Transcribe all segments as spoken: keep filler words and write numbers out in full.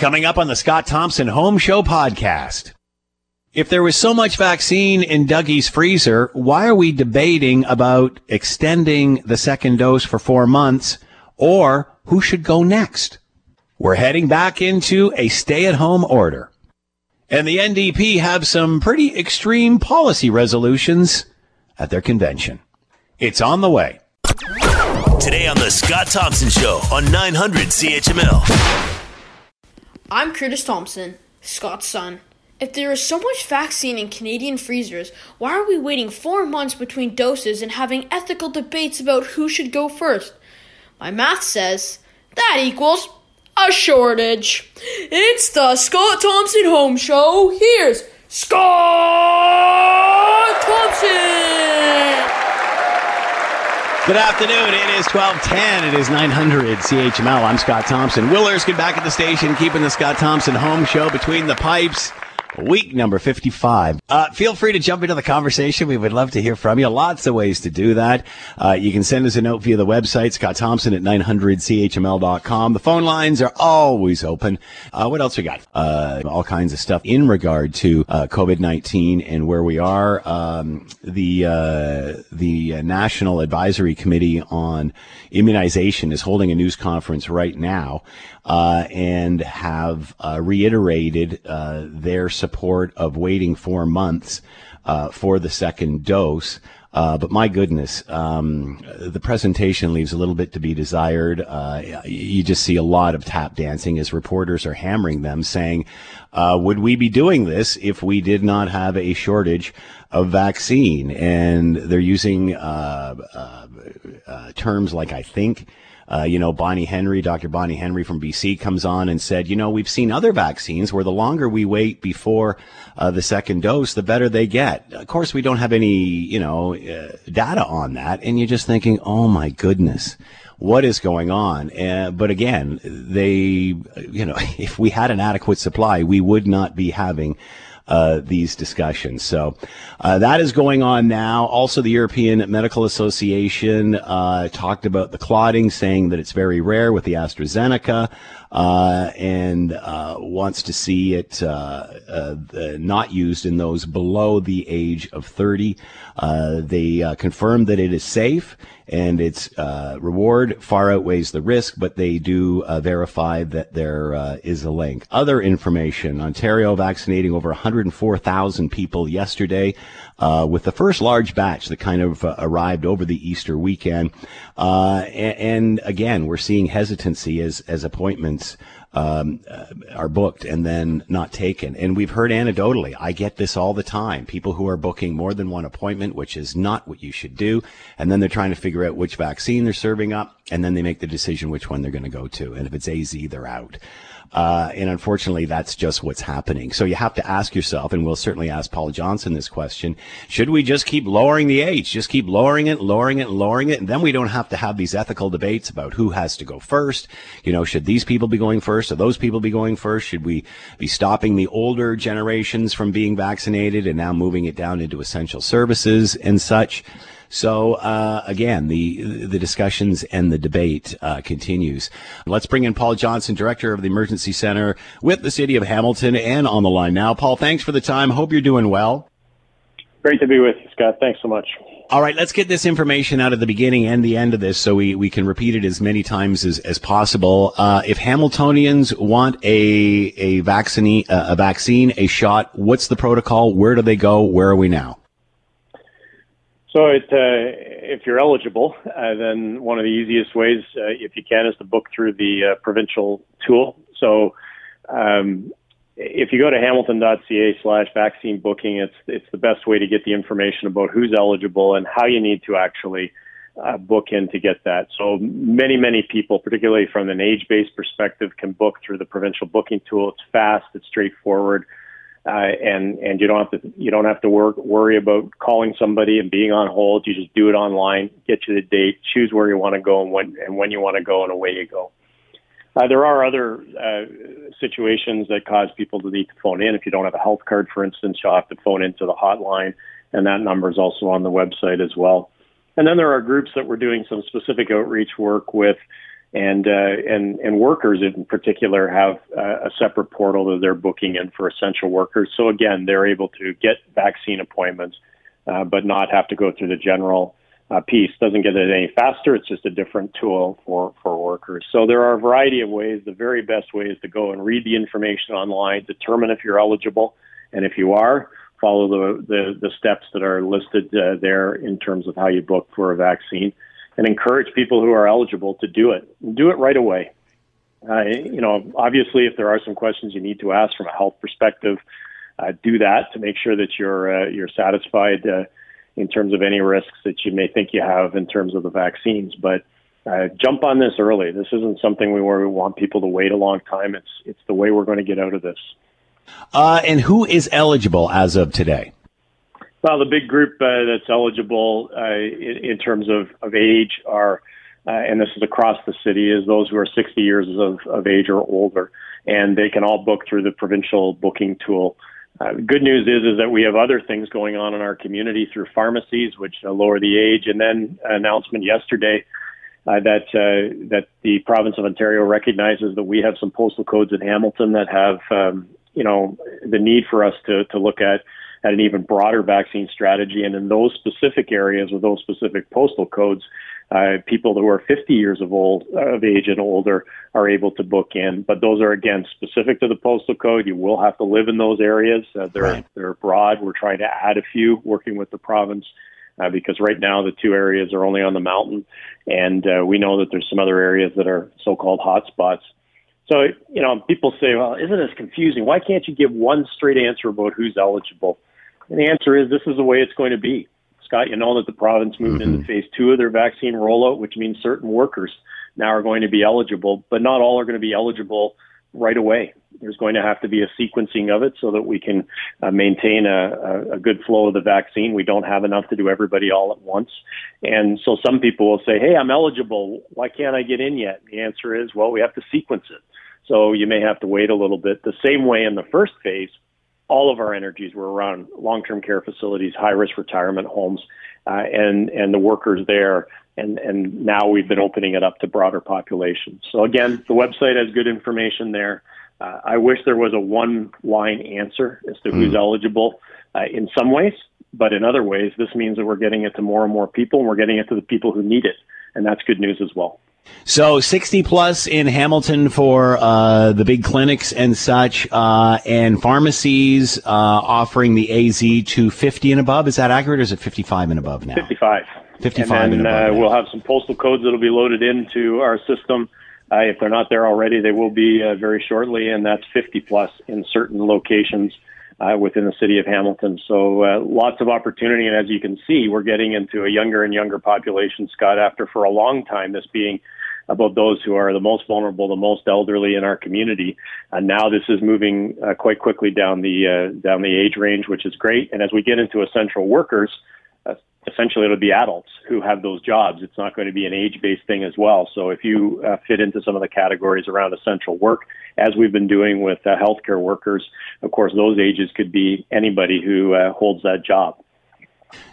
Coming up on the Scott Thompson Home Show podcast. If there was so much vaccine in Dougie's freezer, why are we debating about extending the second dose for four months or who should go next? We're heading back into a stay-at-home order. And the N D P have some pretty extreme policy resolutions at their convention. It's on the way. Today on the Scott Thompson Show on nine hundred C H M L. I'm Curtis Thompson, Scott's son. If there is so much vaccine in Canadian freezers, why are we waiting four months between doses and having ethical debates about who should go first? My math says that equals a shortage. It's the Scott Thompson Home Show. Here's Scott Thompson! Good afternoon. It is twelve ten. It is nine hundred C H M L. I'm Scott Thompson. Will Erskine back at the station, keeping the Scott Thompson Home Show between the pipes. Week number fifty-five. Uh, feel free to jump into the conversation. We would love to hear from you. Lots of ways to do that. Uh, you can send us a note via the website, Scott Thompson at nine hundred C H M L dot com. The phone lines are always open. Uh, what else we got? Uh, all kinds of stuff in regard to uh, COVID nineteen and where we are. Um, the, uh, the National Advisory Committee on Immunization is holding a news conference right now. Uh, and have uh, reiterated uh, their support of waiting four months uh, for the second dose. Uh, but my goodness, um, the presentation leaves a little bit to be desired. Uh, you just see a lot of tap dancing as reporters are hammering them, saying, uh, would we be doing this if we did not have a shortage of vaccine? And they're using uh, uh, uh, terms like, I think, Uh, you know, Bonnie Henry, Doctor Bonnie Henry from B C comes on and said, you know, we've seen other vaccines where the longer we wait before uh, the second dose, the better they get. Of course, we don't have any, you know, uh, data on that. And you're just thinking, oh, my goodness, what is going on? Uh, but again, they, you know, if we had an adequate supply, we would not be having Uh, these discussions. So uh, that is going on now. Also, the European Medical Association uh, talked about the clotting, saying that it's very rare with the AstraZeneca uh, and uh, wants to see it uh, uh, not used in those below the age of thirty. Uh, they uh, confirmed that it is safe and its uh, reward far outweighs the risk, but they do uh, verify that there uh, is a link. Other information, Ontario vaccinating over one hundred four thousand people yesterday uh, with the first large batch that kind of uh, arrived over the Easter weekend. Uh, and, and again, we're seeing hesitancy as, as appointments Um, uh, are booked and then not taken. And we've heard anecdotally, I get this all the time, people who are booking more than one appointment, which is not what you should do. And then they're trying to figure out which vaccine they're serving up, and then they make the decision which one they're going to go to. And if it's A Z, they're out. Uh, and unfortunately, that's just what's happening. So you have to ask yourself, and we'll certainly ask Paul Johnson this question, should we just keep lowering the age, just keep lowering it, lowering it, lowering it, and then we don't have to have these ethical debates about who has to go first? You know, should these people be going first? Should those people be going first? Should we be stopping the older generations from being vaccinated and now moving it down into essential services and such? So, uh, again, the the discussions and the debate uh, continues. Let's bring in Paul Johnson, Director of the Emergency Center with the City of Hamilton, and on the line now. Paul, thanks for the time. Hope you're doing well. Great to be with you, Scott. Thanks so much. All right, let's get this information out of the beginning and the end of this so we, we can repeat it as many times as, as possible. Uh, if Hamiltonians want a a vaccine, a vaccine, a shot, what's the protocol? Where do they go? Where are we now? So it, uh, if you're eligible, uh, then one of the easiest ways, uh, if you can, is to book through the uh, provincial tool. So um, if you go to hamilton.ca slash vaccine booking, it's it's the best way to get the information about who's eligible and how you need to actually uh, book in to get that. So many, many people, particularly from an age-based perspective, can book through the provincial booking tool. It's fast, it's straightforward. Uh, and, and you don't have to, you don't have to work, worry about calling somebody and being on hold. You just do it online, get you the date, choose where you want to go and when, and when you want to go, and away you go. Uh, there are other uh, situations that cause people to need to phone in. If you don't have a health card, for instance, you'll have to phone into the hotline, and that number is also on the website as well. And then there are groups that we're doing some specific outreach work with And, uh, and, and workers in particular have uh, a separate portal that they're booking in for essential workers. So again, they're able to get vaccine appointments, uh, but not have to go through the general uh, piece. Doesn't get it any faster. It's just a different tool for, for workers. So there are a variety of ways. The very best way is to go and read the information online, determine if you're eligible. And if you are, follow the, the, the steps that are listed uh, there in terms of how you book for a vaccine. And encourage people who are eligible to do it. Do it right away. Uh, you know, obviously, if there are some questions you need to ask from a health perspective, uh, do that to make sure that you're uh, you're satisfied uh, in terms of any risks that you may think you have in terms of the vaccines. But uh, jump on this early. This isn't something where we want people to wait a long time. It's it's the way we're going to get out of this. Uh, and who is eligible as of today? Well, the big group uh, that's eligible uh, in, in terms of, of age are, uh, and this is across the city, is those who are sixty years of, of age or older, and they can all book through the provincial booking tool. Uh, good news is is that we have other things going on in our community through pharmacies, which uh, lower the age, and then an announcement yesterday uh, that uh, that the province of Ontario recognizes that we have some postal codes in Hamilton that have, um, you know, the need for us to to look at. At an even broader vaccine strategy. And in those specific areas with those specific postal codes, uh, people who are fifty years of old of age and older are able to book in. But those are, again, specific to the postal code. You will have to live in those areas. Uh, they're, right. they're broad. We're trying to add a few working with the province uh, because right now the two areas are only on the mountain. And uh, we know that there's some other areas that are so-called hotspots. So, you know, people say, well, isn't this confusing? Why can't you give one straight answer about who's eligible? And the answer is this is the way it's going to be. Scott, you know that the province moved mm-hmm. into phase two of their vaccine rollout, which means certain workers now are going to be eligible, but not all are going to be eligible right away. There's going to have to be a sequencing of it so that we can uh, maintain a, a, a good flow of the vaccine. We don't have enough to do everybody all at once. And so some people will say, hey, I'm eligible. Why can't I get in yet? And the answer is, well, we have to sequence it. So you may have to wait a little bit. The same way in the first phase, all of our energies were around long-term care facilities, high-risk retirement homes, uh, and and the workers there. And, and now we've been opening it up to broader populations. So, again, the website has good information there. Uh, I wish there was a one-line answer as to who's mm. eligible uh, in some ways. But in other ways, this means that we're getting it to more and more people, and we're getting it to the people who need it. And that's good news as well. So sixty plus in Hamilton for uh, the big clinics and such, uh, and pharmacies uh, offering the A Z to fifty and above. Is that accurate, or is it fifty-five and above now? fifty-five. fifty-five and, then, and above. Uh, we'll have some postal codes that will be loaded into our system. Uh, if they're not there already, they will be uh, very shortly, and that's fifty plus in certain locations uh, within the city of Hamilton. So uh, lots of opportunity, and as you can see, we're getting into a younger and younger population, Scott, after for a long time this being about those who are the most vulnerable, the most elderly in our community. And now this is moving uh, quite quickly down the uh, down the age range, which is great. And as we get into essential workers, uh, essentially it'll be adults who have those jobs. It's not going to be an age-based thing as well. So if you uh, fit into some of the categories around essential work, as we've been doing with uh, healthcare workers, of course, those ages could be anybody who uh, holds that job.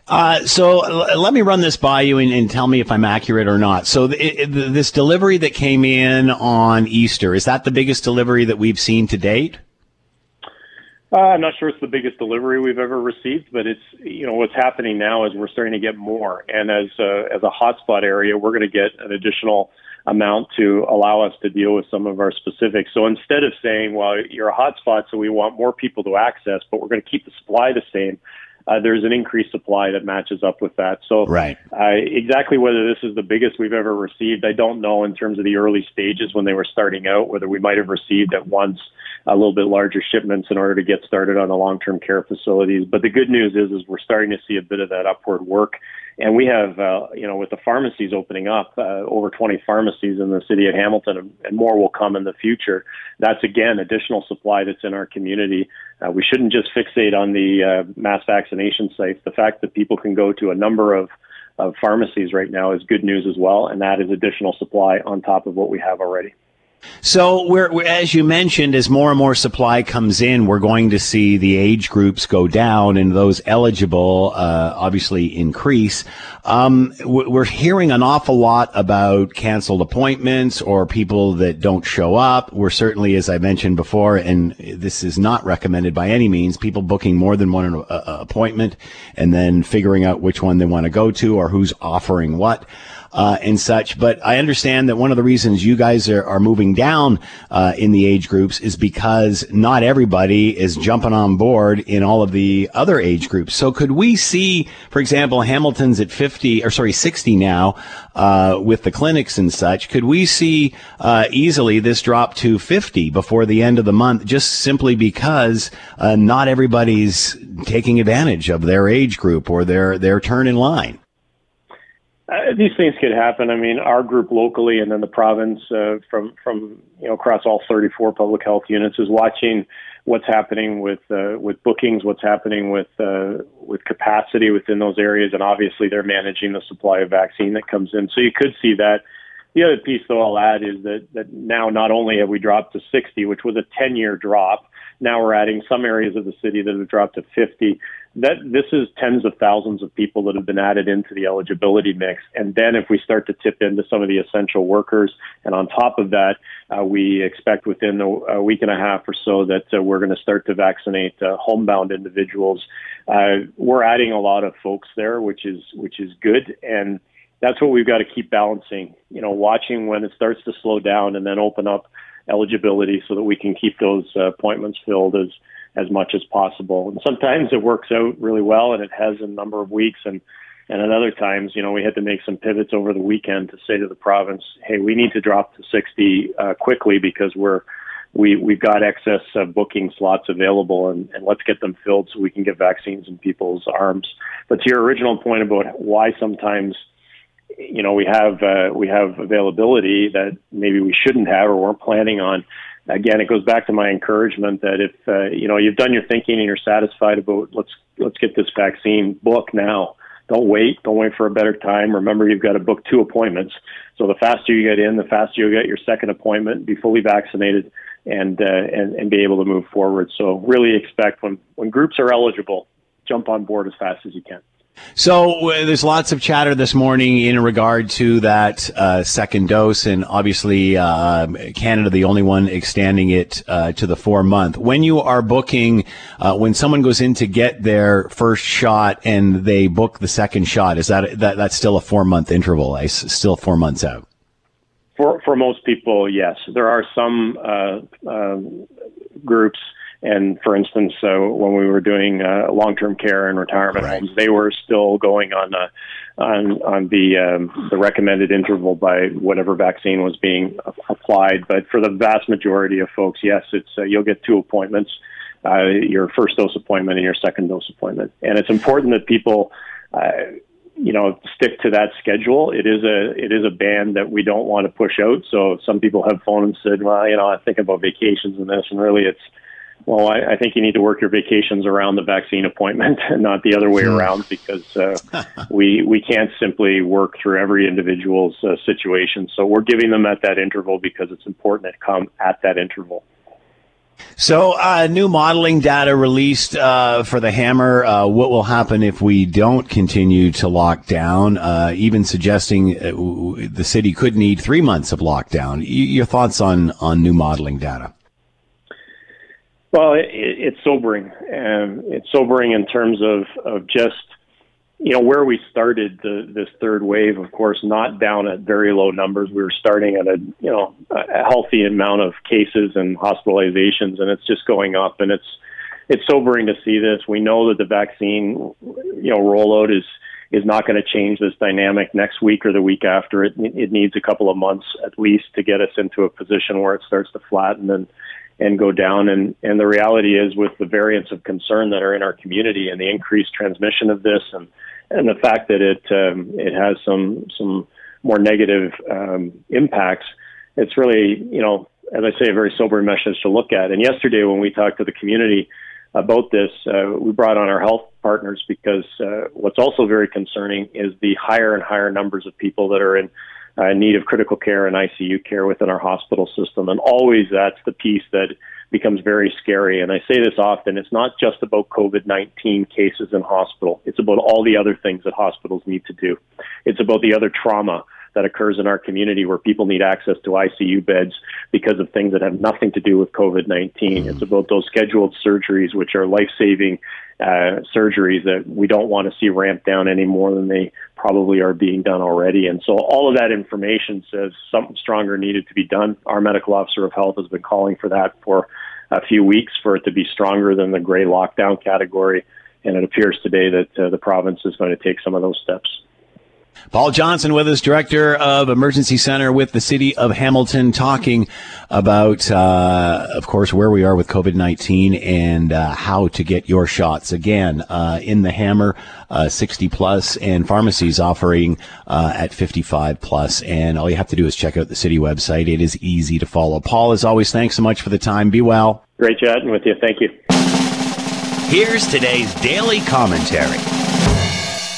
Uh, so l- let me run this by you and, and tell me if I'm accurate or not. So th- th- this delivery that came in on Easter, is that the biggest delivery that we've seen to date? Uh, I'm not sure it's the biggest delivery we've ever received, but it's, you know, what's happening now is we're starting to get more. And as a, as a hotspot area, we're going to get an additional amount to allow us to deal with some of our specifics. So instead of saying, well, you're a hotspot, so we want more people to access, but we're going to keep the supply the same. Uh, there's an increased supply that matches up with that. So right. uh, exactly whether this is the biggest we've ever received, I don't know in terms of the early stages when they were starting out, whether we might have received at once a little bit larger shipments in order to get started on the long-term care facilities. But the good news is, is we're starting to see a bit of that upward work. And we have, uh, you know, with the pharmacies opening up, uh, over twenty pharmacies in the city of Hamilton, and more will come in the future. That's, again, additional supply that's in our community. Uh, we shouldn't just fixate on the uh, mass vaccination sites. The fact that people can go to a number of, of pharmacies right now is good news as well, and that is additional supply on top of what we have already. So we're, we're, as you mentioned, as more and more supply comes in, we're going to see the age groups go down and those eligible uh, obviously increase. Um, we're hearing an awful lot about canceled appointments or people that don't show up. We're certainly, as I mentioned before, and this is not recommended by any means, people booking more than one uh, appointment and then figuring out which one they want to go to or who's offering what. Uh, and such. But I understand that one of the reasons you guys are, are moving down uh, in the age groups is because not everybody is jumping on board in all of the other age groups. So could we see, for example, Hamilton's at fifty or sorry, sixty now uh, with the clinics and such? Could we see uh, easily this drop to fifty before the end of the month just simply because uh, not everybody's taking advantage of their age group or their, their turn in line? Uh, these things could happen. I mean, our group locally and then the province uh, from, from you know, across all thirty-four public health units is watching what's happening with uh, with bookings, what's happening with uh, with capacity within those areas, and obviously they're managing the supply of vaccine that comes in. So you could see that. The other piece, though, I'll add is that, that now not only have we dropped to sixty, which was a ten-year drop, now we're adding some areas of the city that have dropped to fifty. That this is tens of thousands of people that have been added into the eligibility mix. And then if we start to tip into some of the essential workers, and on top of that, uh, we expect within a week and a half or so that uh, we're going to start to vaccinate uh, homebound individuals. Uh, we're adding a lot of folks there, which is which is good. And that's what we've got to keep balancing, you know, watching when it starts to slow down and then open up eligibility so that we can keep those uh, appointments filled as as much as possible. And sometimes it works out really well and it has a number of weeks. And, and at other times, you know, we had to make some pivots over the weekend to say to the province, hey, we need to drop to sixty uh, quickly because we're, we, we've got excess uh, booking slots available and, and let's get them filled so we can get vaccines in people's arms. But to your original point about why sometimes you know, we have uh, we have availability that maybe we shouldn't have or weren't planning on. Again, it goes back to my encouragement that if uh, you know you've done your thinking and you're satisfied about let's let's get this vaccine, book now. Don't wait. Don't wait for a better time. Remember, you've got to book two appointments. So the faster you get in, the faster you'll get your second appointment, be fully vaccinated, and uh, and and be able to move forward. So really expect when when groups are eligible, jump on board as fast as you can. So uh, there's lots of chatter this morning in regard to that uh, second dose, and obviously uh, Canada, the only one extending it uh, to the four month. When you are booking, uh, when someone goes in to get their first shot and they book the second shot, is that, that that's still a four month interval? I s- still four months out. For for most people, yes. There are some uh, uh, groups. And for instance, uh, when we were doing uh, long-term care and retirement right. homes, they were still going on uh, on, on the um, the recommended interval by whatever vaccine was being applied. But for the vast majority of folks, yes, it's uh, you'll get two appointments: uh, your first dose appointment and your second dose appointment. And it's important that people, uh, you know, stick to that schedule. It is a it is a band that we don't want to push out. So some people have phoned and said, "Well, you know, I think about vacations and this," and really, it's Well, I, I think you need to work your vacations around the vaccine appointment and not the other way around because uh, we we can't simply work through every individual's uh, situation. So we're giving them at that interval because it's important to come at that interval. So uh, new modeling data released uh, for the Hammer. Uh, what will happen if we don't continue to lock down, uh, even suggesting the city could need three months of lockdown? Your thoughts on, on new modeling data? Well, it, it's sobering. Um, it's sobering in terms of, of just, you know, where we started the, this third wave, of course, not down at very low numbers. We were starting at a, you know, a healthy amount of cases and hospitalizations, and it's just going up. And it's it's sobering to see this. We know that the vaccine, you know, rollout is, is not going to change this dynamic next week or the week after. It, it needs a couple of months at least to get us into a position where it starts to flatten and and go down. And, and the reality is with the variants of concern that are in our community and the increased transmission of this and, and the fact that it um, it has some some more negative um, impacts, it's really, you know, as I say, a very sobering message to look at. And yesterday when we talked to the community about this, uh, we brought on our health partners because uh, what's also very concerning is the higher and higher numbers of people that are in uh, need of critical care and I C U care within our hospital system. And always that's the piece that becomes very scary. And I say this often, it's not just about COVID nineteen cases in hospital. It's about all the other things that hospitals need to do. It's about the other trauma that occurs in our community where people need access to I C U beds because of things that have nothing to do with COVID nineteen. Mm-hmm. It's about those scheduled surgeries, which are life-saving uh, surgeries that we don't want to see ramped down any more than they probably are being done already. And so all of that information says something stronger needed to be done. Our medical officer of health has been calling for that for a few weeks, for it to be stronger than the gray lockdown category. And it appears today that uh, the province is going to take some of those steps. Paul Johnson with us, Director of Emergency Center with the City of Hamilton, talking about, uh, of course, where we are with COVID nineteen and uh, how to get your shots. Again, uh, in the hammer, uh, sixty plus, and pharmacies offering uh, at fifty-five plus. And all you have to do is check out the city website. It is easy to follow. Paul, as always, thanks so much for the time. Be well. Great chatting with you. Thank you. Here's today's Daily Commentary.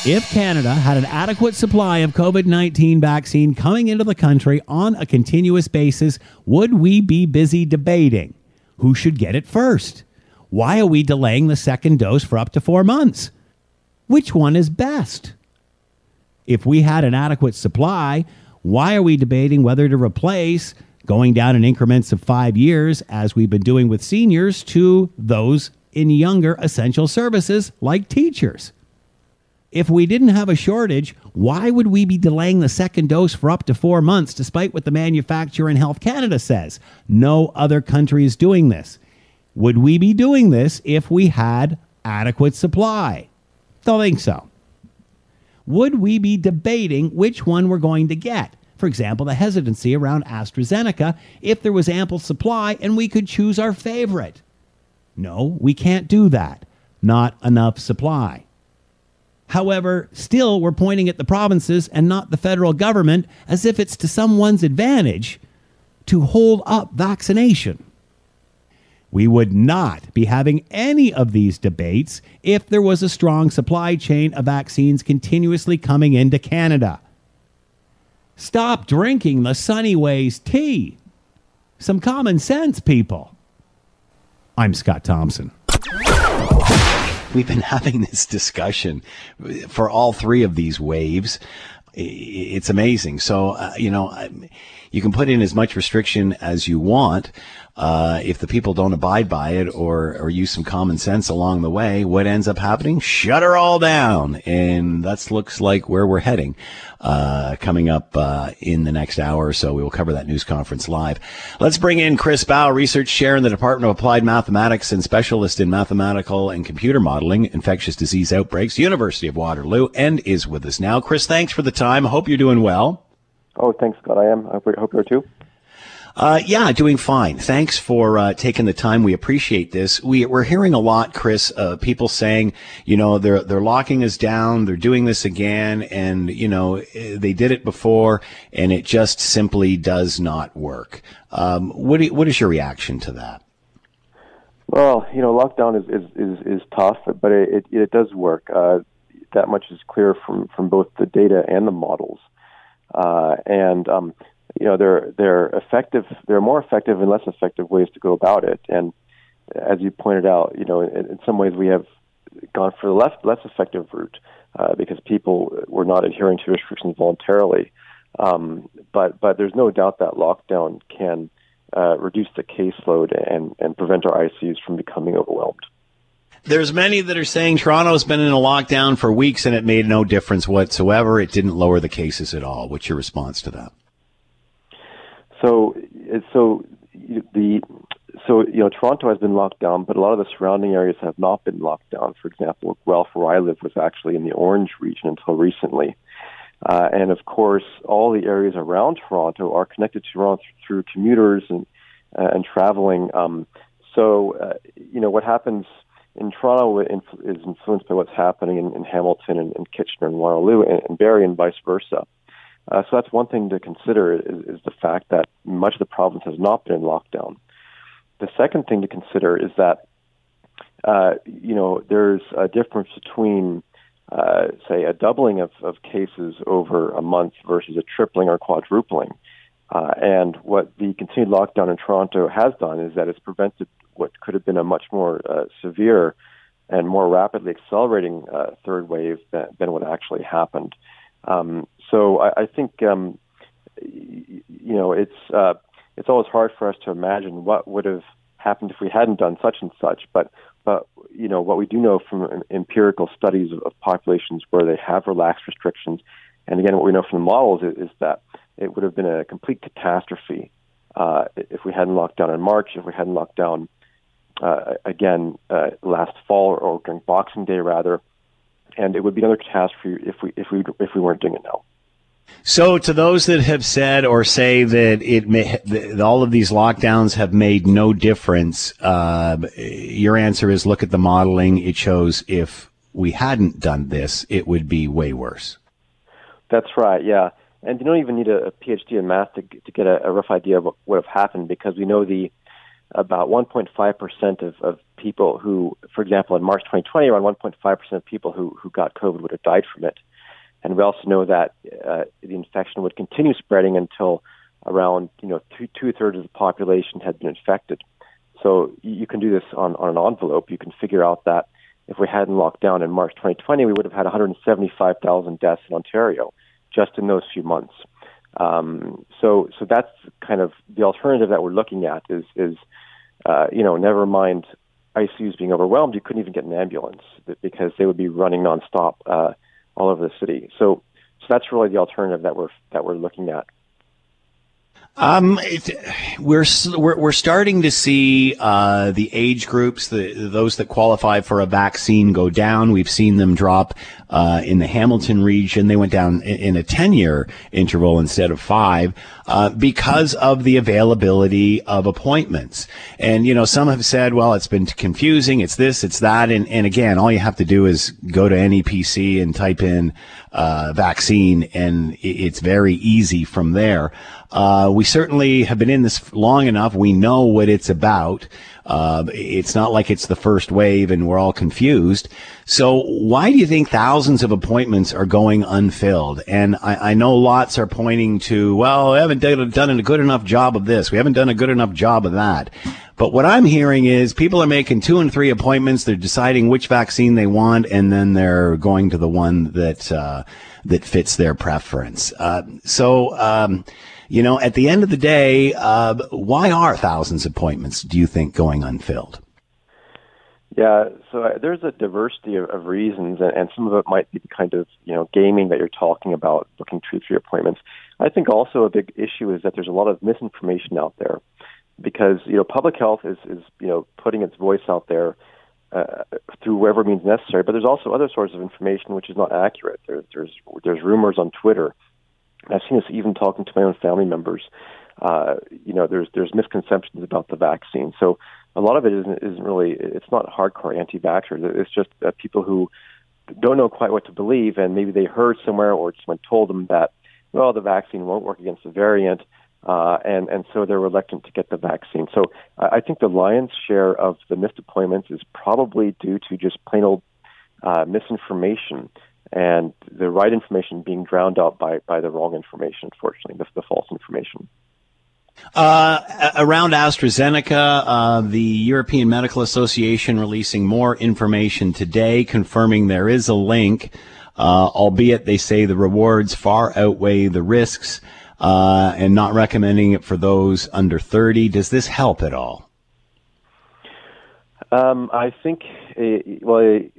If Canada had an adequate supply of COVID nineteen vaccine coming into the country on a continuous basis, would we be busy debating who should get it first? Why are we delaying the second dose for up to four months? Which one is best? If we had an adequate supply, why are we debating whether to replace going down in increments of five years, as we've been doing with seniors, to those in younger essential services like teachers? If we didn't have a shortage, why would we be delaying the second dose for up to four months, despite what the manufacturer in Health Canada says? No other country is doing this. Would we be doing this if we had adequate supply? Don't think so. Would we be debating which one we're going to get? For example, the hesitancy around AstraZeneca, if there was ample supply and we could choose our favorite. No, we can't do that. Not enough supply. However, still we're pointing at the provinces and not the federal government as if it's to someone's advantage to hold up vaccination. We would not be having any of these debates if there was a strong supply chain of vaccines continuously coming into Canada. Stop drinking the Sunnyways tea. Some common sense, people. I'm Scott Thompson. We've been having this discussion for all three of these waves. It's amazing. So, uh, you know, you can put in as much restriction as you want. Uh, if the people don't abide by it or, or use some common sense along the way, what ends up happening? Shut her all down. And that looks like where we're heading uh, coming up uh, in the next hour or so. We will cover that news conference live. Let's bring in Chris Bauer, research chair in the Department of Applied Mathematics and specialist in mathematical and computer modeling, infectious disease outbreaks, University of Waterloo, and is with us now. Chris, thanks for the time. Hope you're doing well. Oh, thanks, Scott. I am. I hope you are too. Uh, yeah, doing fine. Thanks for uh, taking the time. We appreciate this. We, we're hearing a lot, Chris, uh, people saying, you know, they're they're locking us down. They're doing this again. And, you know, they did it before and it just simply does not work. Um, what, do, what is your reaction to that? Well, you know, lockdown is, is, is, is tough, but it, it, it does work. Uh, that much is clear from, from both the data and the models. Uh, and, um, you know, there, there are effective, there are more effective and less effective ways to go about it. And as you pointed out, you know, in, in some ways we have gone for the less, less effective route, uh, because people were not adhering to restrictions voluntarily. Um, but, but there's no doubt that lockdown can, uh, reduce the caseload and, and prevent our I C Us from becoming overwhelmed. There's many that are saying Toronto's been in a lockdown for weeks and it made no difference whatsoever. It didn't lower the cases at all. What's your response to that? So, so the so you know Toronto has been locked down, but a lot of the surrounding areas have not been locked down. For example, Guelph, where I live, was actually in the orange region until recently, uh, and of course, all the areas around Toronto are connected to Toronto through commuters and uh, and traveling. Um, so, uh, you know what happens in Toronto is influenced by what's happening in, in Hamilton and, and Kitchener and Waterloo and, and Barrie, and vice versa. Uh, so that's one thing to consider is, is the fact that much of the province has not been in lockdown. The second thing to consider is that, uh, you know, there's a difference between uh, say, a doubling of, of cases over a month versus a tripling or quadrupling. Uh, and what the continued lockdown in Toronto has done is that it's prevented what could have been a much more uh, severe and more rapidly accelerating uh, third wave than, than what actually happened. Um, so I, I think, um, you know, it's uh, it's always hard for us to imagine what would have happened if we hadn't done such and such. But, but you know, what we do know from empirical studies of, of populations where they have relaxed restrictions, and again, what we know from the models is, is that it would have been a complete catastrophe uh, if we hadn't locked down in March, if we hadn't locked down uh, again uh, last fall or during Boxing Day, rather. And it would be another catastrophe if we if we if we weren't doing it now. So, to those that have said or say that it may, that all of these lockdowns have made no difference, uh, your answer is: look at the modeling. It shows if we hadn't done this, it would be way worse. That's right. Yeah, and you don't even need a, a PhD in math to, to get a, a rough idea of what would have happened, because we know the about one point five percent of, of people who, for example, in March twenty twenty, around one point five percent of people who, who got COVID would have died from it. And we also know that uh, the infection would continue spreading until around, you know, two, two-thirds of the population had been infected. So you can do this on, on an envelope. You can figure out that if we hadn't locked down in March twenty twenty, we would have had one hundred seventy-five thousand deaths in Ontario just in those few months. Um, so, so that's kind of the alternative that we're looking at is, is, uh, you know, never mind I C Us being overwhelmed. You couldn't even get an ambulance because they would be running nonstop, uh, all over the city. So, so that's really the alternative that we're, that we're looking at. Um, it, we're, we're we're starting to see uh, the age groups, the, those that qualify for a vaccine, go down. We've seen them drop uh, in the Hamilton region. They went down in a ten-year interval instead of five uh, because of the availability of appointments. And, you know, some have said, well, it's been confusing. It's this, it's that. And, and again, all you have to do is go to N E P C and type in uh, vaccine, and it's very easy from there. Uh, we certainly have been in this long enough. We know what it's about. Uh, it's not like it's the first wave and we're all confused. So why do you think thousands of appointments are going unfilled? And I, I know lots are pointing to, well, we haven't done a good enough job of this. We haven't done a good enough job of that. But what I'm hearing is people are making two and three appointments. They're deciding which vaccine they want, and then they're going to the one that, uh, that fits their preference. Uh, so, um, You know, at the end of the day, uh, why are thousands of appointments, do you think, going unfilled? Yeah, so uh, there's a diversity of, of reasons, and, and some of it might be the kind of, you know, gaming that you're talking about, booking two, three appointments. I think also a big issue is that there's a lot of misinformation out there because, you know, public health is, is you know, putting its voice out there uh, through whatever means necessary, but there's also other sources of information which is not accurate. There, there's there's rumors on Twitter. I've seen this even talking to my own family members. Uh, you know, there's there's misconceptions about the vaccine. So a lot of it isn't, isn't really, it's not hardcore anti-vaxxers. It's just uh, people who don't know quite what to believe, and maybe they heard somewhere or someone told them that, well, the vaccine won't work against the variant, uh, and, and so they're reluctant to get the vaccine. So I think the lion's share of the missed appointments is probably due to just plain old uh, misinformation, and the right information being drowned out by, by the wrong information, unfortunately, the, the false information. Uh, around AstraZeneca, uh, the European Medical Association releasing more information today, confirming there is a link, uh, albeit they say the rewards far outweigh the risks, uh, and not recommending it for those under thirty. Does this help at all? Um, I think, it, well, it,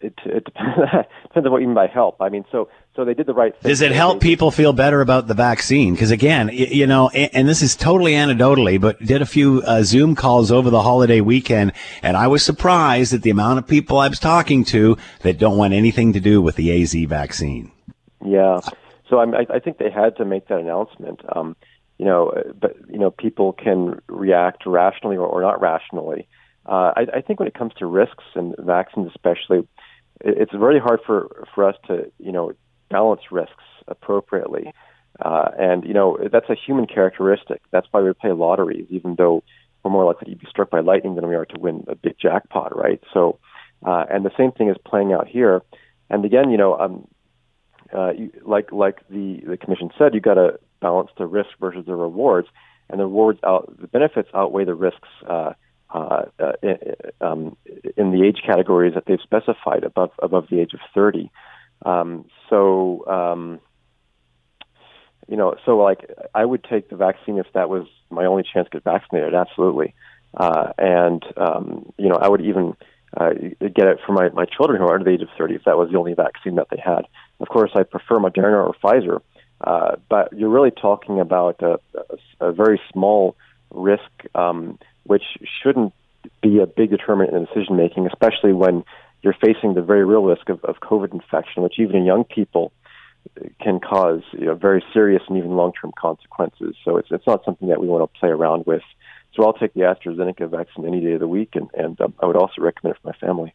It, it depends, depends on what you mean by help. I mean, so so they did the right thing. Does it help people feel better about the vaccine? Because, again, you, you know, and, and this is totally anecdotally, but did a few uh, Zoom calls over the holiday weekend, and I was surprised at the amount of people I was talking to that don't want anything to do with the A Z vaccine. Yeah. So I, I think they had to make that announcement. Um, you know, but, you know, people can react rationally or, or not rationally. Uh, I, I think when it comes to risks and vaccines especially, it's very hard for, for us to, you know, balance risks appropriately. Uh, and, you know, that's a human characteristic. That's why we play lotteries, even though we're more likely to be struck by lightning than we are to win a big jackpot, right? So Uh, and the same thing is playing out here. And again, you know, um, uh, you, like like the, the commission said, you got to balance the risk versus the rewards, and the rewards out the benefits outweigh the risks uh, uh, uh, in, um, in the age categories that they've specified above above the age of thirty. Um, so, um, you know, so like I would take the vaccine if that was my only chance to get vaccinated. Absolutely, uh, and um, you know, I would even. Uh, get it for my, my children who are under the age of thirty if that was the only vaccine that they had. Of course, I prefer Moderna or Pfizer, uh, but you're really talking about a, a, a very small risk, um, which shouldn't be a big determinant in decision-making, especially when you're facing the very real risk of, of COVID infection, which even in young people can cause, you know, very serious and even long-term consequences. So it's, it's not something that we want to play around with. So I'll take the AstraZeneca vaccine any day of the week, and, and um, I would also recommend it for my family.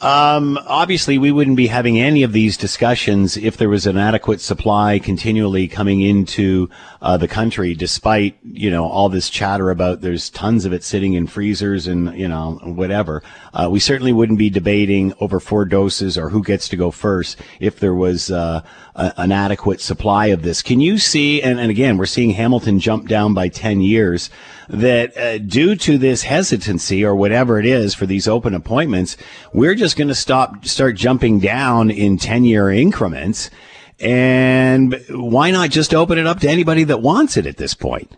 Um, obviously, we wouldn't be having any of these discussions if there was an adequate supply continually coming into uh, the country, despite, you know, all this chatter about there's tons of it sitting in freezers and, you know, whatever. Uh, we certainly wouldn't be debating over four doses or who gets to go first if there was uh, a, an adequate supply of this. Can you see, and, and again, we're seeing Hamilton jump down by ten years, that uh, due to this hesitancy or whatever it is for these open appointments, we're just going to stop, start jumping down in ten-year increments, and why not just open it up to anybody that wants it at this point?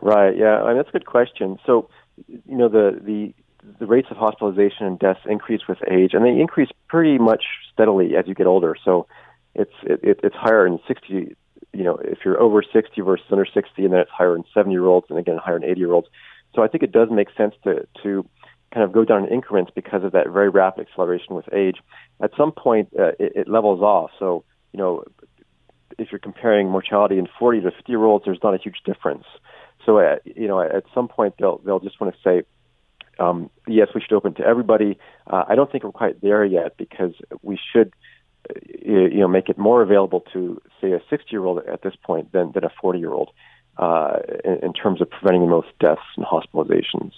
Right. Yeah, I mean, that's a good question. So, you know, the the, the rates of hospitalization and deaths increase with age, and they increase pretty much steadily as you get older. So, it's it, it's higher in sixty. You know, if you're over sixty versus under sixty, and then it's higher in seventy-year-olds, and again higher in eighty-year-olds. So, I think it does make sense to to. kind of go down in increments because of that very rapid acceleration with age. At some point, uh, it, it levels off. So, you know, if you're comparing mortality in forty to fifty-year-olds, there's not a huge difference. So, uh, you know, at some point, they'll they'll just want to say, um, yes, we should open to everybody. Uh, I don't think we're quite there yet because we should, you know, make it more available to, say, a sixty-year-old at this point than, than a forty-year-old uh, in, in terms of preventing the most deaths and hospitalizations.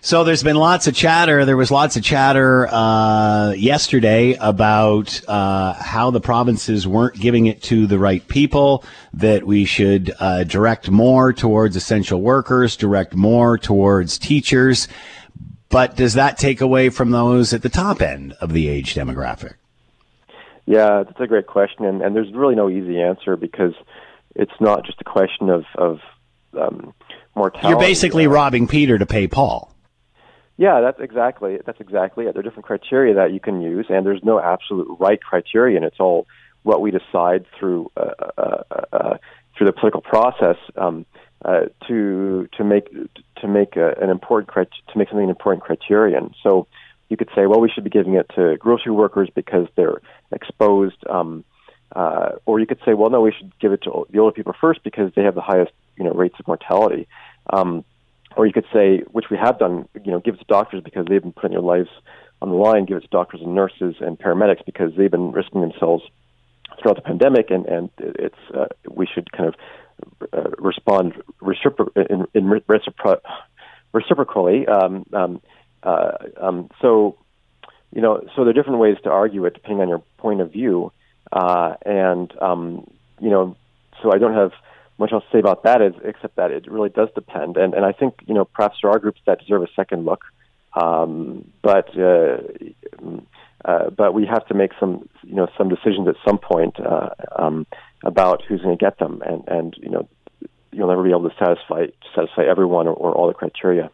So there's been lots of chatter. There was lots of chatter uh, yesterday about uh, how the provinces weren't giving it to the right people, that we should uh, direct more towards essential workers, direct more towards teachers. But does that take away from those at the top end of the age demographic? Yeah, that's a great question. And, and there's really no easy answer because it's not just a question of, of um, mortality. You're basically robbing Peter to pay Paul. Yeah, that's exactly that's exactly it. There are different criteria that you can use, and there's no absolute right criterion. It's all what we decide through uh, uh, uh, through the political process um, uh, to to make to make a, an important to make something an important criterion. So you could say, well, we should be giving it to grocery workers because they're exposed, um, uh, or you could say, well, no, we should give it to the older people first because they have the highest you know rates of mortality. Um, Or you could say, which we have done, you know, give it to doctors because they've been putting their lives on the line, give it to doctors and nurses and paramedics because they've been risking themselves throughout the pandemic, and, and it's uh, we should kind of uh, respond recipro- in, in recipro- reciprocally. Um, um, uh, um, so, you know, so there are different ways to argue it depending on your point of view. Uh, and, um, you know, so I don't have much I'll say about that is, except that it really does depend. And, and I think, you know, perhaps there are groups that deserve a second look. Um, but uh, uh, but we have to make some, you know, some decisions at some point uh, um, about who's going to get them. And, and, you know, you'll never be able to satisfy, satisfy everyone or, or all the criteria.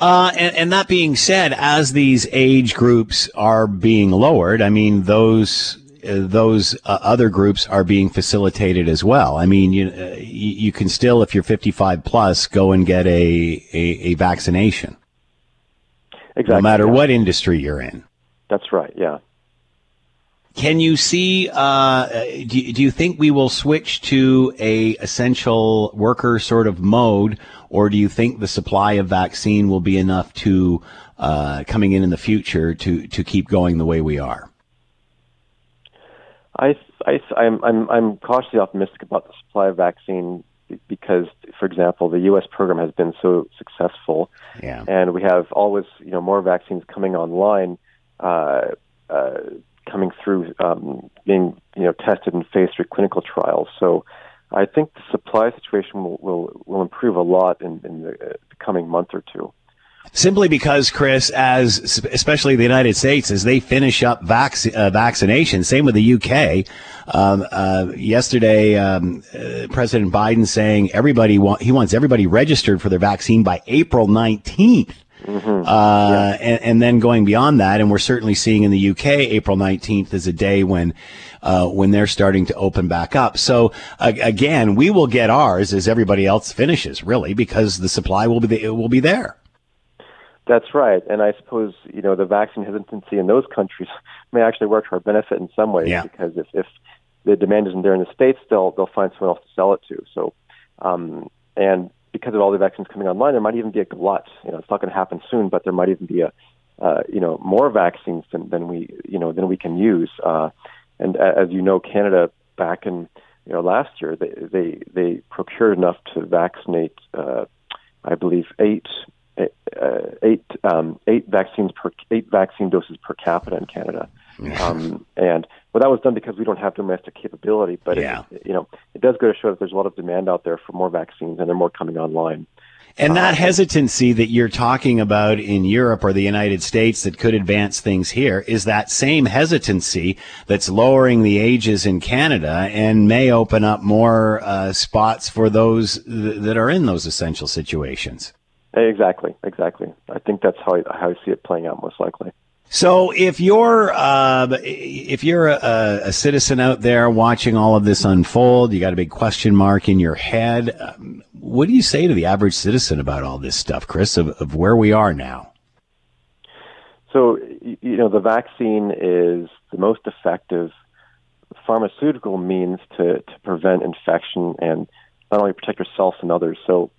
Uh, and, and that being said, as these age groups are being lowered, I mean, those... those uh, other groups are being facilitated as well. I mean, you, uh, you you can still, if you're fifty-five plus, go and get a, a, a vaccination. Exactly. No matter yeah. what industry you're in. That's right, yeah. Can you see, uh, do, do you think we will switch to a essential worker sort of mode, or do you think the supply of vaccine will be enough to, uh, coming in in the future to, to keep going the way we are? I, I, I'm, I'm, I'm cautiously optimistic about the supply of vaccine because, for example, the U S program has been so successful, yeah. and we have always, you know, more vaccines coming online, uh, uh, coming through, um, being, you know, tested and phased through clinical trials. So I think the supply situation will will, will improve a lot in, in the coming month or two. Simply because, Chris, as especially the United States, as they finish up vac- uh, vaccination, same with the U K. Um, uh, yesterday, um, uh, President Biden saying everybody wa- he wants everybody registered for their vaccine by April nineteenth. Mm-hmm. Uh, yeah. and, and then going beyond that, and we're certainly seeing in the U K, April nineteenth is a day when, uh, when they're starting to open back up. So uh, again, we will get ours as everybody else finishes, really, because the supply will be the, it will be there. That's right. And I suppose, you know, the vaccine hesitancy in those countries may actually work to our benefit in some ways, yeah. because if, if the demand isn't there in the States, they'll, they'll find someone else to sell it to. So, um, and because of all the vaccines coming online, there might even be a glut. You know, it's not going to happen soon, but there might even be a, uh, you know, more vaccines than, than we, you know, than we can use. Uh, and as you know, Canada back in, you know, last year, they, they, they procured enough to vaccinate, uh, I believe eight Uh, eight um, eight vaccines per eight vaccine doses per capita in Canada, um, and well, that was done because we don't have domestic capability. But yeah. it, you know, it does go to show that there's a lot of demand out there for more vaccines, and they're more coming online. And that hesitancy that you're talking about in Europe or the United States that could advance things here is that same hesitancy that's lowering the ages in Canada and may open up more uh, spots for those th- that are in those essential situations. Exactly, exactly. I think that's how I, how I see it playing out most likely. So if you're uh, if you're a, a citizen out there watching all of this unfold, you got a big question mark in your head. Um, what do you say to the average citizen about all this stuff, Chris, of, of where we are now? So, you know, the vaccine is the most effective pharmaceutical means to, to prevent infection and not only protect yourself and others. So,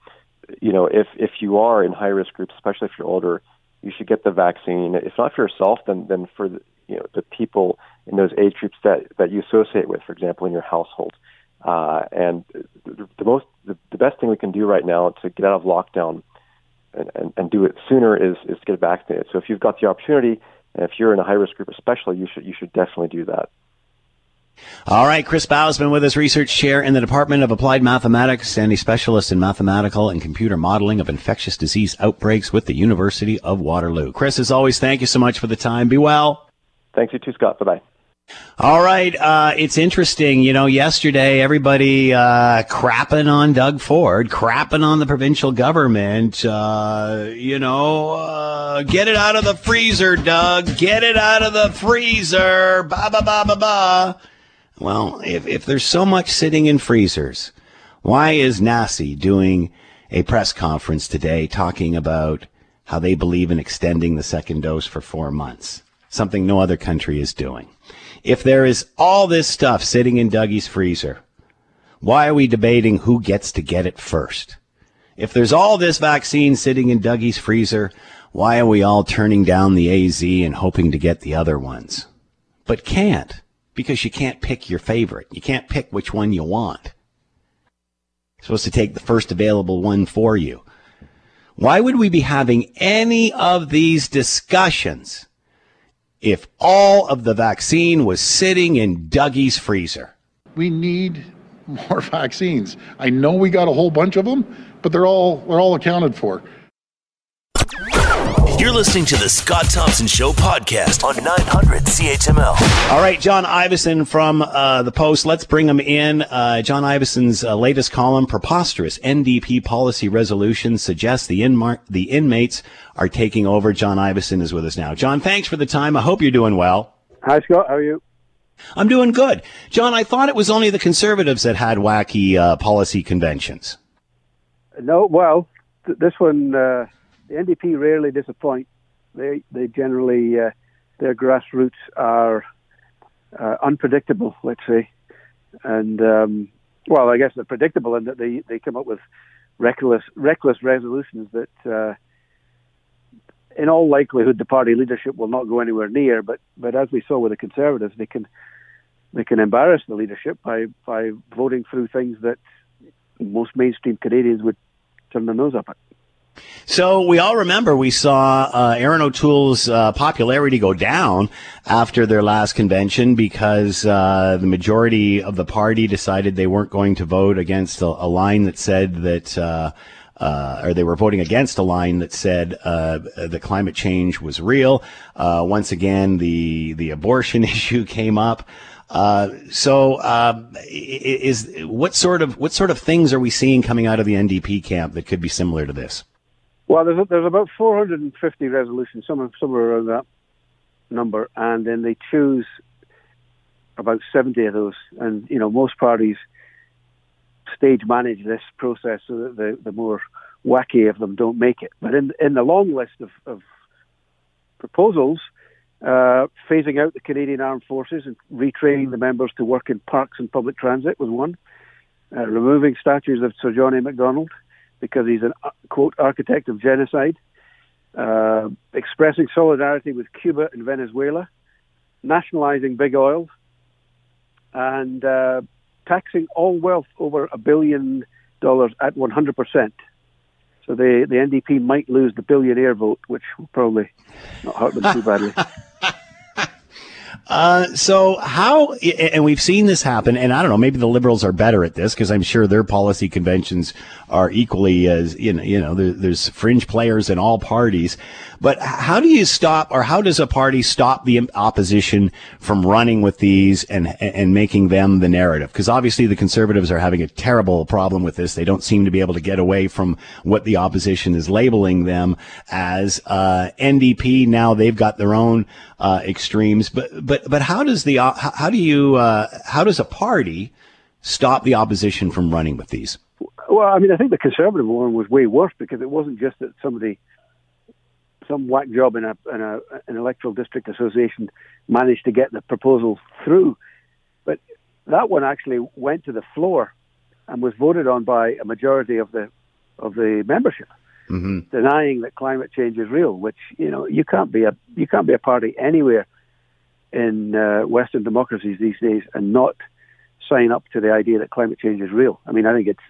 you know, if, if you are in high-risk groups, especially if you're older, you should get the vaccine. If not for yourself, then then for the, you know, the people in those age groups that, that you associate with, for example, in your household. Uh, and the, the most the, the best thing we can do right now to get out of lockdown and, and, and do it sooner is is to get vaccinated. So if you've got the opportunity, and if you're in a high-risk group especially, you should you should definitely do that. All right, Chris Bauer has been with us, research chair in the Department of Applied Mathematics and a specialist in mathematical and computer modeling of infectious disease outbreaks with the University of Waterloo. Chris, as always, thank you so much for the time. Be well. Thanks, you too, Scott. Bye-bye. All right. Uh, it's interesting. You know, yesterday, everybody uh, crapping on Doug Ford, crapping on the provincial government. Uh, you know, uh, get it out of the freezer, Doug. Get it out of the freezer. Ba-ba-ba-ba-ba. Well, if, if there's so much sitting in freezers, why is N A C I doing a press conference today talking about how they believe in extending the second dose for four months, something no other country is doing? If there is all this stuff sitting in Dougie's freezer, why are we debating who gets to get it first? If there's all this vaccine sitting in Dougie's freezer, why are we all turning down the A Z and hoping to get the other ones? But can't. Because you can't pick your favorite. You can't pick which one you want. You're supposed to take the first available one for you. Why would we be having any of these discussions if all of the vaccine was sitting in Dougie's freezer? We need more vaccines. I know we got a whole bunch of them, but they're all they're all accounted for. You're listening to the Scott Thompson Show podcast on nine hundred C H M L. All right, John Iveson from uh, the Post. Let's bring him in. Uh, John Iveson's uh, latest column, Preposterous N D P Policy Resolution, suggests the, inmar- the inmates are taking over. John Iveson is with us now. John, thanks for the time. I hope you're doing well. Hi, Scott. How are you? I'm doing good. John, I thought it was only the Conservatives that had wacky uh, policy conventions. No, well, th- this one... Uh... The N D P rarely disappoint. They they generally, uh, their grassroots are uh, unpredictable, let's say. And, um, well, I guess they're predictable in that they, they come up with reckless reckless resolutions that, uh, in all likelihood, the party leadership will not go anywhere near. But, but as we saw with the Conservatives, they can they can embarrass the leadership by, by voting through things that most mainstream Canadians would turn their nose up at. So we all remember we saw uh, Erin O'Toole's uh, popularity go down after their last convention because uh, the majority of the party decided they weren't going to vote against a, a line that said that, uh, uh, or they were voting against a line that said uh, the climate change was real. Uh, once again, the the abortion issue came up. Uh, so, uh, is what sort of what sort of things are we seeing coming out of the N D P camp that could be similar to this? Well, there's, there's about four hundred fifty resolutions, somewhere, somewhere around that number, and then they choose about seventy of those. And, you know, most parties stage manage this process so that the, the more wacky of them don't make it. But in, in the long list of, of proposals, uh, phasing out the Canadian Armed Forces and retraining the members to work in parks and public transit was one, uh, removing statues of Sir John A. Macdonald, because he's an, quote, architect of genocide, uh, expressing solidarity with Cuba and Venezuela, nationalizing big oil, and uh, taxing all wealth over a billion dollars at one hundred percent. So they, the N D P might lose the billionaire vote, which will probably not hurt them too badly. Uh, so how, and we've seen this happen, and I don't know, maybe the Liberals are better at this because I'm sure their policy conventions are equally as, you know, you know, there, there's fringe players in all parties. But how do you stop, or how does a party stop the opposition from running with these and, and making them the narrative? Because obviously the Conservatives are having a terrible problem with this. They don't seem to be able to get away from what the opposition is labeling them as. uh, N D P, now they've got their own, uh, extremes, but, but But but how does the uh, how do you uh, how does a party stop the opposition from running with these? Well, I mean, I think the Conservative one was way worse because it wasn't just that somebody, some whack job in a in a an electoral district association managed to get the proposal through, but that one actually went to the floor and was voted on by a majority of the of the membership, mm-hmm. denying that climate change is real. Which, you know, you can't be a you can't be a party anywhere in uh, Western democracies these days and not sign up to the idea that climate change is real. I mean, I think it's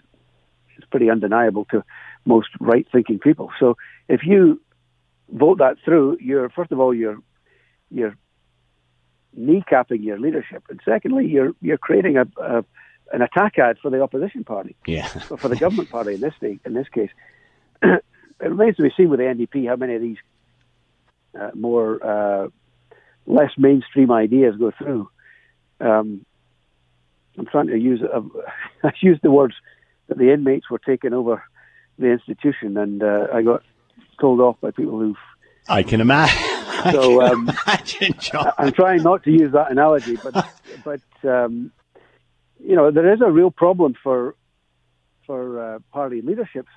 it's pretty undeniable to most right-thinking people. So if you vote that through, you're, first of all, you're you're kneecapping your leadership, and secondly, you're you're creating a, a an attack ad for the opposition party, yeah, for the government party in this day, in this case. It remains to be seen with the N D P how many of these uh, more uh, less mainstream ideas go through. Um, I'm trying to use, uh, I used the words that the inmates were taking over the institution, and uh, I got told off by people who've... I can imagine. So I can um, imagine, John. I'm trying not to use that analogy, but, but um, you know, there is a real problem for for uh, party leaderships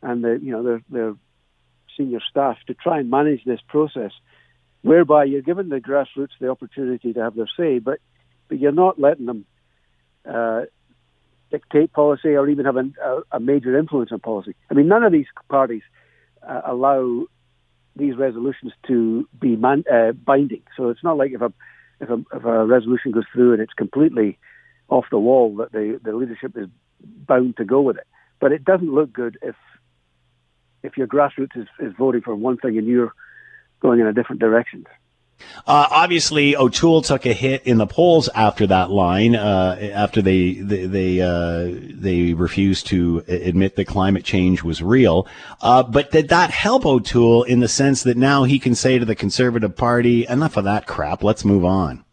and the, you know, their, their senior staff to try and manage this process, whereby you're giving the grassroots the opportunity to have their say, but, but you're not letting them uh, dictate policy or even have an, a, a major influence on policy. I mean, none of these parties uh, allow these resolutions to be man, uh, binding. So it's not like if a, if a if a resolution goes through and it's completely off the wall that the, the leadership is bound to go with it. But it doesn't look good if if your grassroots is, is voting for one thing and you're going in a different direction. Uh, obviously, O'Toole took a hit in the polls after that line, uh, after they they they, uh, they refused to admit that climate change was real. Uh, but did that help O'Toole in the sense that now he can say to the Conservative Party, "Enough of that crap, let's move on"?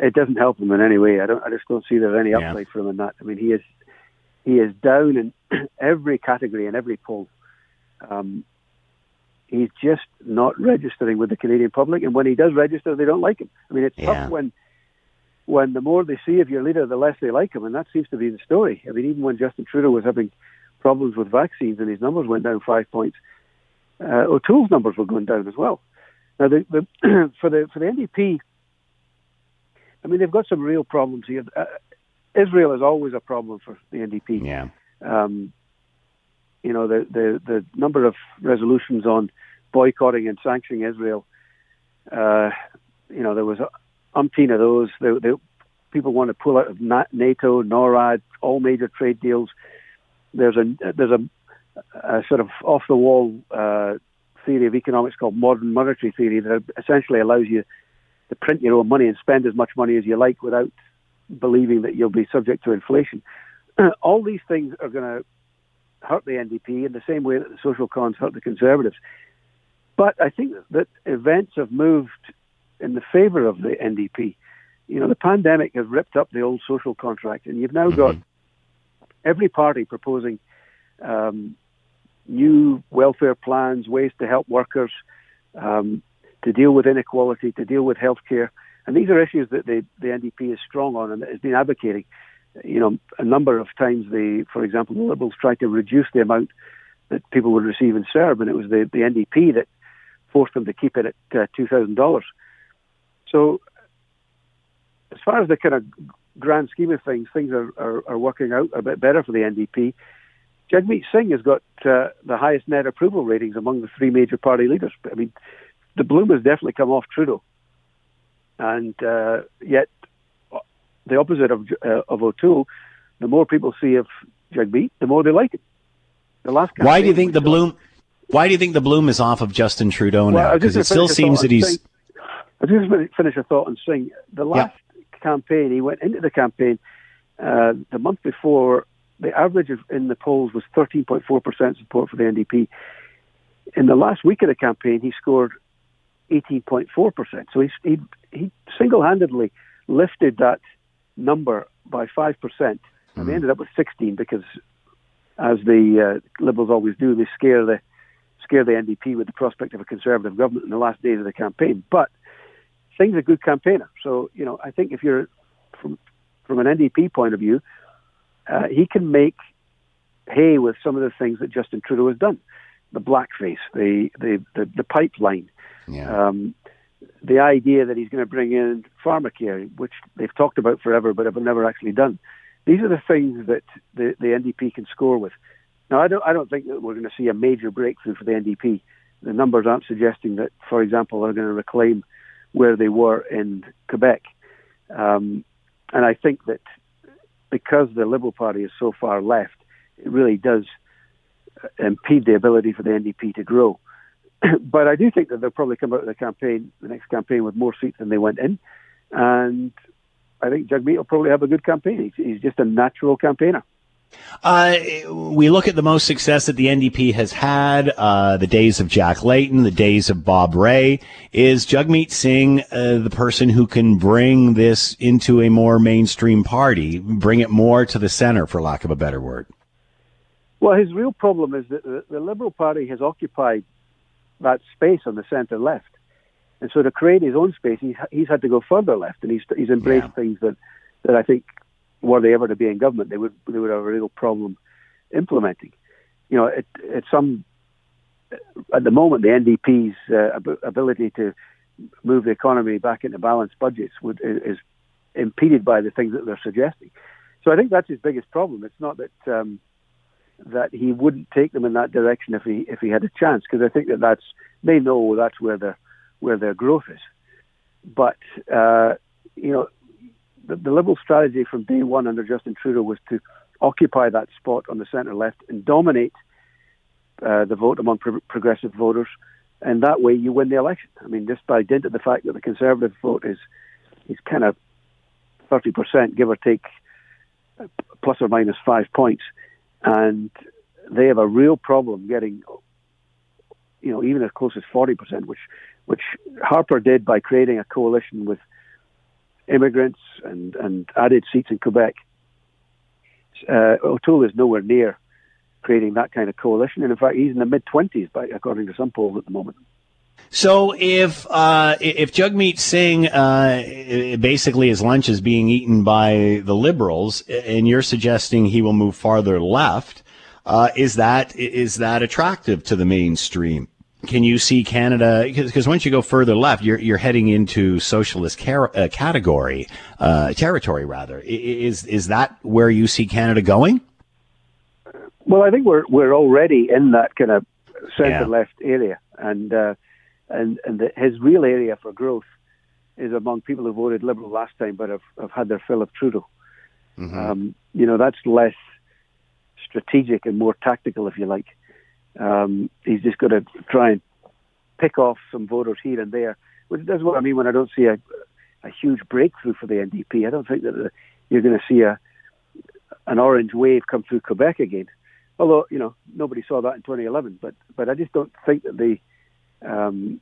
It doesn't help him in any way. I don't. I just don't see there's any upside yeah. for him in that. I mean, he is he is down in every category and every poll. Um, He's just not registering with the Canadian public, and when he does register, they don't like him. I mean, it's yeah. tough when, when the more they see of your leader, the less they like him, and that seems to be the story. I mean, even when Justin Trudeau was having problems with vaccines and his numbers went down five points, uh, O'Toole's numbers were going down as well. Now, the, the, for the for the N D P, I mean, they've got some real problems here. Uh, Israel is always a problem for the N D P. Yeah. Um, You know, the, the, the number of resolutions on boycotting and sanctioning Israel, uh, you know, there was umpteen of those. They, they, people want to pull out of NATO, NORAD, all major trade deals. There's a there's a, a sort of off-the-wall uh, theory of economics called modern monetary theory that essentially allows you to print your own money and spend as much money as you like without believing that you'll be subject to inflation. All these things are going to hurt the N D P in the same way that the social cons hurt the Conservatives. But I think that events have moved in the favour of the N D P. You know, the pandemic has ripped up the old social contract, and you've now got every party proposing um, new welfare plans, ways to help workers, um, to deal with inequality, to deal with healthcare. And these are issues that the, the N D P is strong on and has been advocating. You know, a number of times, the, for example, the Liberals tried to reduce the amount that people would receive in CERB, and it was the, the N D P that forced them to keep it at uh, two thousand dollars. So as far as the kind of grand scheme of things, things are, are, are working out a bit better for the N D P. Jagmeet Singh has got uh, the highest net approval ratings among the three major party leaders. I mean, the bloom has definitely come off Trudeau. And uh, yet, the opposite of uh, of O'Toole, the more people see of Jagmeet, the more they like it. The last why do you think the bloom? Why do you think the bloom is off of Justin Trudeau now? Because well, it still seems that he's. Singh, I just going to finish a thought on Singh. The last yeah. campaign, he went into the campaign uh, the month before. The average of, in the polls was thirteen point four percent support for the N D P. In the last week of the campaign, he scored eighteen point four percent. So he he, he single-handedly lifted that number by five percent. Mm. And they ended up with sixteen because, as the uh, Liberals always do, they scare the scare the N D P with the prospect of a Conservative government in the last days of the campaign. But Singh's a good campaigner. So, you know, I think if you're, from from an N D P point of view, uh, he can make hay with some of the things that Justin Trudeau has done. The blackface, the, the, the, the pipeline, yeah. um, the idea that he's going to bring in pharmacare, which they've talked about forever but have never actually done. These are the things that the, the N D P can score with. Now, I don't, I don't think that we're going to see a major breakthrough for the N D P. The numbers aren't suggesting that, for example, they're going to reclaim where they were in Quebec. Um, and I think that because the Liberal Party is so far left, it really does impede the ability for the N D P to grow. But I do think that they'll probably come out of the campaign, the next campaign, with more seats than they went in. And I think Jagmeet will probably have a good campaign. He's, he's just a natural campaigner. Uh, we look at the most success that the N D P has had, uh, the days of Jack Layton, the days of Bob Rae. Is Jagmeet Singh uh, the person who can bring this into a more mainstream party, bring it more to the center, for lack of a better word? Well, his real problem is that the, the Liberal Party has occupied that space on the center left. And so to create his own space, he's, he's had to go further left, and he's, he's embraced yeah. things that, that I think, were they ever to be in government, they would they would have a real problem implementing. You know, at, at some at the moment, the N D P's uh, ab- ability to move the economy back into balanced budgets would, is impeded by the things that they're suggesting. So I think that's his biggest problem. It's not that um, that he wouldn't take them in that direction if he if he had a chance, because I think that that's they know that's where their where their growth is. But uh, you know. The, the Liberal strategy from day one under Justin Trudeau was to occupy that spot on the centre-left and dominate uh, the vote among pro- progressive voters, and that way you win the election. I mean, just by dint of the fact that the Conservative vote is is kind of thirty percent, give or take, uh, plus or minus five points, and they have a real problem getting, you know, even as close as forty percent, which which Harper did by creating a coalition with immigrants and, and added seats in Quebec. Uh, O'Toole is nowhere near creating that kind of coalition. And in fact, he's in the mid-twenties, by, according to some polls at the moment. So if uh, if Jagmeet Singh, uh, basically his lunch is being eaten by the Liberals, and you're suggesting he will move farther left, uh, is that is that attractive to the mainstream? Can you see Canada, because once you go further left, you're you're heading into socialist car- uh, category, uh, territory rather. Is is that where you see Canada going? Well, I think we're we're already in that kind of centre-left yeah. area, and uh, and and the, his real area for growth is among people who voted Liberal last time, but have, have had their fill of Trudeau. Mm-hmm. Um, you know, that's less strategic and more tactical, if you like. Um, he's just got to try and pick off some voters here and there. That's what I mean when I don't see a, a huge breakthrough for the N D P. I don't think that you're going to see a an orange wave come through Quebec again. Although, you know, nobody saw that in twenty eleven. But, but I just don't think that they... Um,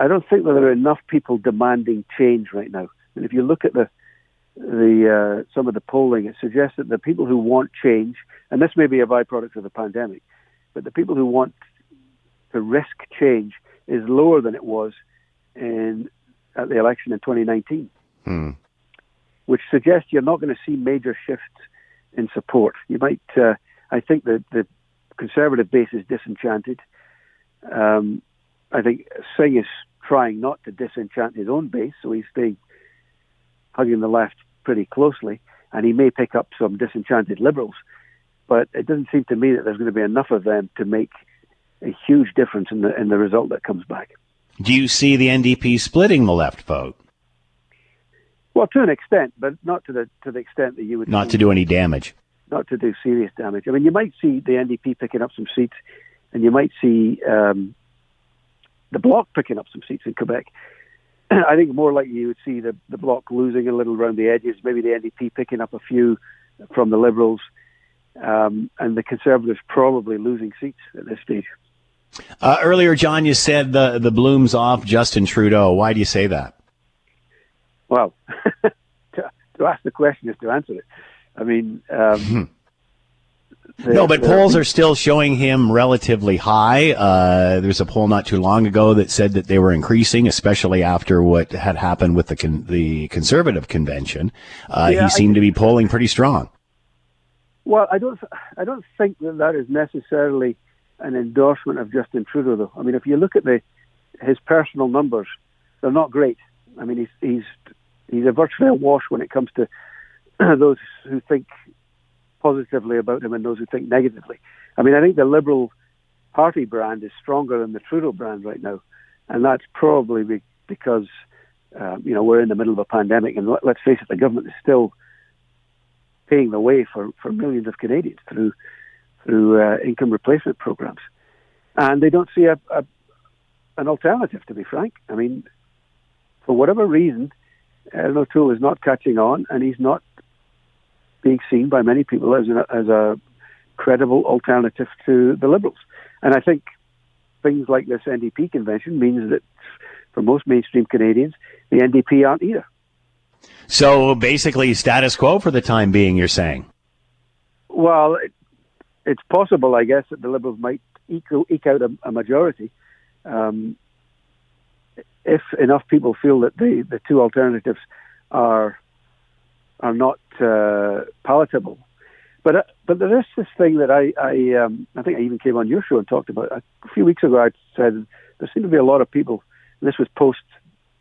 I don't think that there are enough people demanding change right now. And if you look at the the uh, some of the polling, it suggests that the people who want change, and this may be a byproduct of the pandemic, but the people who want to risk change is lower than it was in at the election in twenty nineteen, hmm. which suggests you're not going to see major shifts in support. You might, uh, I think that the Conservative base is disenchanted. Um, I think Singh is trying not to disenchant his own base, so he's staying hugging the left pretty closely, and he may pick up some disenchanted Liberals, but it doesn't seem to me that there's going to be enough of them to make a huge difference in the in the result that comes back. Do you see the N D P splitting the left vote? Well, to an extent, but not to the to the extent that you would... Not to do any damage. Not to do serious damage. I mean, you might see the N D P picking up some seats, and you might see um, the Bloc picking up some seats in Quebec. I think more likely you would see the, the Bloc losing a little around the edges, maybe the N D P picking up a few from the Liberals, um, and the Conservatives probably losing seats at this stage. Uh, earlier, John, you said the, the bloom's off Justin Trudeau. Why do you say that? Well, to, to ask the question is to answer it. I mean... Um, The, no, but the, polls are still showing him relatively high. Uh, there's a poll not too long ago that said that they were increasing, especially after what had happened with the con- the Conservative convention. Uh, yeah, he seemed I, to be polling pretty strong. Well, I don't, I don't think that that is necessarily an endorsement of Justin Trudeau, though. I mean, if you look at the his personal numbers, they're not great. I mean, he's he's he's a virtually awash when it comes to those who think positively about him and those who think negatively. I mean, I think the Liberal Party brand is stronger than the Trudeau brand right now, and that's probably be- because uh, you know we're in the middle of a pandemic, and let- let's face it, the government is still paying the way for, for millions of Canadians through through uh, income replacement programs, and they don't see a, a an alternative. To be frank, I mean, for whatever reason, Erin O'Toole is not catching on, and he's not being seen by many people as a, as a credible alternative to the Liberals. And I think things like this N D P convention means that for most mainstream Canadians, the N D P aren't either. So basically status quo for the time being, you're saying? Well, it, it's possible, I guess, that the Liberals might eke, eke out a, a majority um, if enough people feel that the, the two alternatives are... are not uh, palatable. But uh, but there is this thing that I I, um, I think I even came on your show and talked about. A few weeks ago I said there seem to be a lot of people, and this was post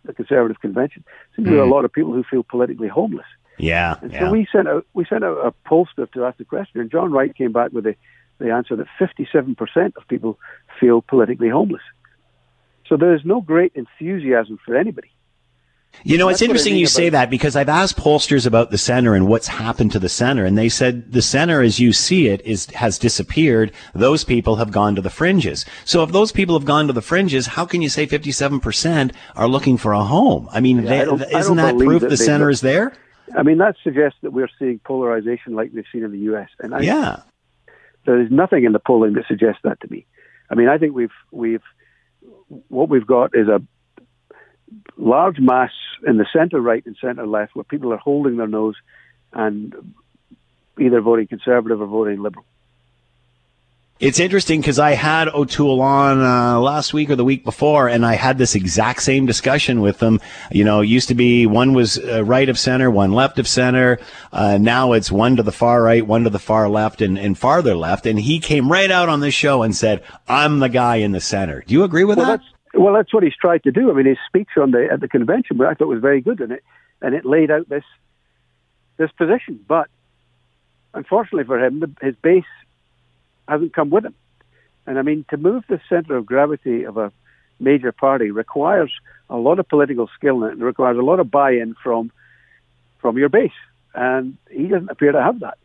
the Conservative convention, there seem to be mm. a lot of people who feel politically homeless. Yeah. And so yeah. we sent out, we sent out a pollster to ask the question, and John Wright came back with the, the answer that fifty-seven percent of people feel politically homeless. So there is no great enthusiasm for anybody. You know, That's it's interesting I mean you say that, because I've asked pollsters about the center and what's happened to the center, and they said the center as you see it is has disappeared. Those people have gone to the fringes. So if those people have gone to the fringes, how can you say fifty-seven percent are looking for a home? I mean, yeah, they, I isn't that proof that the center look, is there? I mean, that suggests that we're seeing polarization like we've seen in the U S. And I, yeah. There's nothing in the polling that suggests that to me. I mean, I think we've we've what we've got is a large mass in the centre-right and centre-left where people are holding their nose and either voting Conservative or voting Liberal. It's interesting because I had O'Toole on uh, last week or the week before, and I had this exact same discussion with them. You know, it used to be one was uh, right of center, one left of center. Uh, now it's one to the far right, one to the far left, and, and farther left. And he came right out on this show and said, I'm the guy in the center. Do you agree with well, that? That's- Well, that's what he's tried to do. I mean, his speech on the at the convention, I thought was very good, and it and it laid out this this position. But unfortunately for him, the, his base hasn't come with him. And I mean, to move the center of gravity of a major party requires a lot of political skill, and it requires a lot of buy-in from from your base. And he doesn't appear to have that.